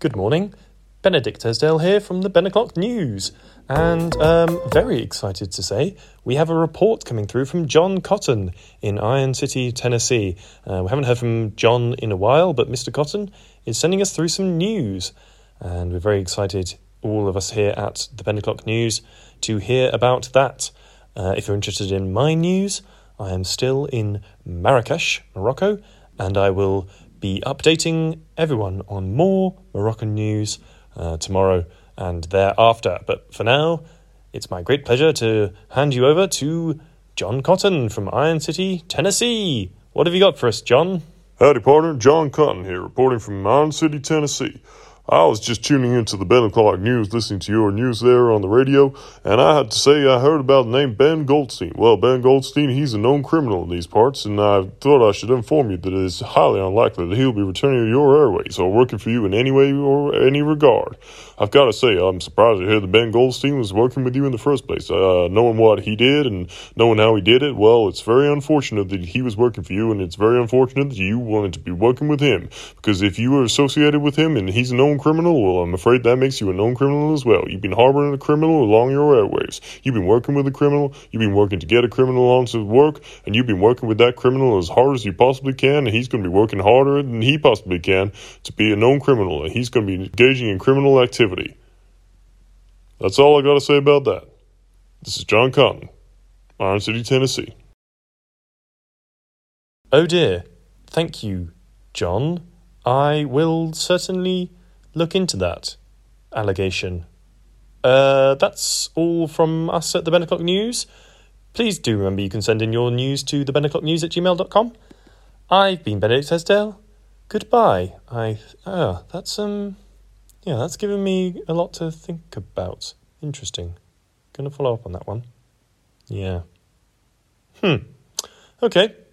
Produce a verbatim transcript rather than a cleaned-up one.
Good morning, Benedict Esdale here from the Ben O'Clock News, and um, very excited to say we have a report coming through from John Cotton in Iron City, Tennessee. Uh, we haven't heard from John in a while, but Mister Cotton is sending us through some news, and we're very excited, all of us here at the Ben O'Clock News, to hear about that. Uh, if you're interested in my news, I am still in Marrakesh, Morocco, and I will be updating everyone on more Moroccan news uh, tomorrow and thereafter. But for now, it's my great pleasure to hand you over to John Cotton from Iron City, Tennessee. What have you got for us, John? Howdy, partner. John Cotton here, reporting from Iron City, Tennessee. I was just tuning into the Ben O'Clock News, listening to your news there on the radio, and I have to say I heard about the name Ben Goldstein. Well, Ben Goldstein, he's a known criminal in these parts, and I thought I should inform you that it is highly unlikely that he'll be returning to your airways or working for you in any way or any regard. I've got to say, I'm surprised to hear that Ben Goldstein was working with you in the first place. Uh, knowing what he did and knowing how he did it, well, it's very unfortunate that he was working for you, and it's very unfortunate that you wanted to be working with him, because if you were associated with him and he's a known criminal, well, I'm afraid that makes you a known criminal as well. You've been harboring a criminal along your airwaves. You've been working with a criminal, you've been working to get a criminal onto work, and you've been working with that criminal as hard as you possibly can, and he's going to be working harder than he possibly can to be a known criminal, and he's going to be engaging in criminal activity. That's all I got to say about that. This is John Cotton, Iron City, Tennessee. Oh dear. Thank you, John. I will certainly look into that allegation. Uh, that's all from us at the Ben O'Clock News. Please do remember you can send in your news to the ben o'clock news at gmail dot com. I've been Benedict Esdale. Goodbye. I ah, that's um, yeah, that's given me a lot to think about. Interesting. Gonna follow up on that one. Yeah. Hmm. Okay.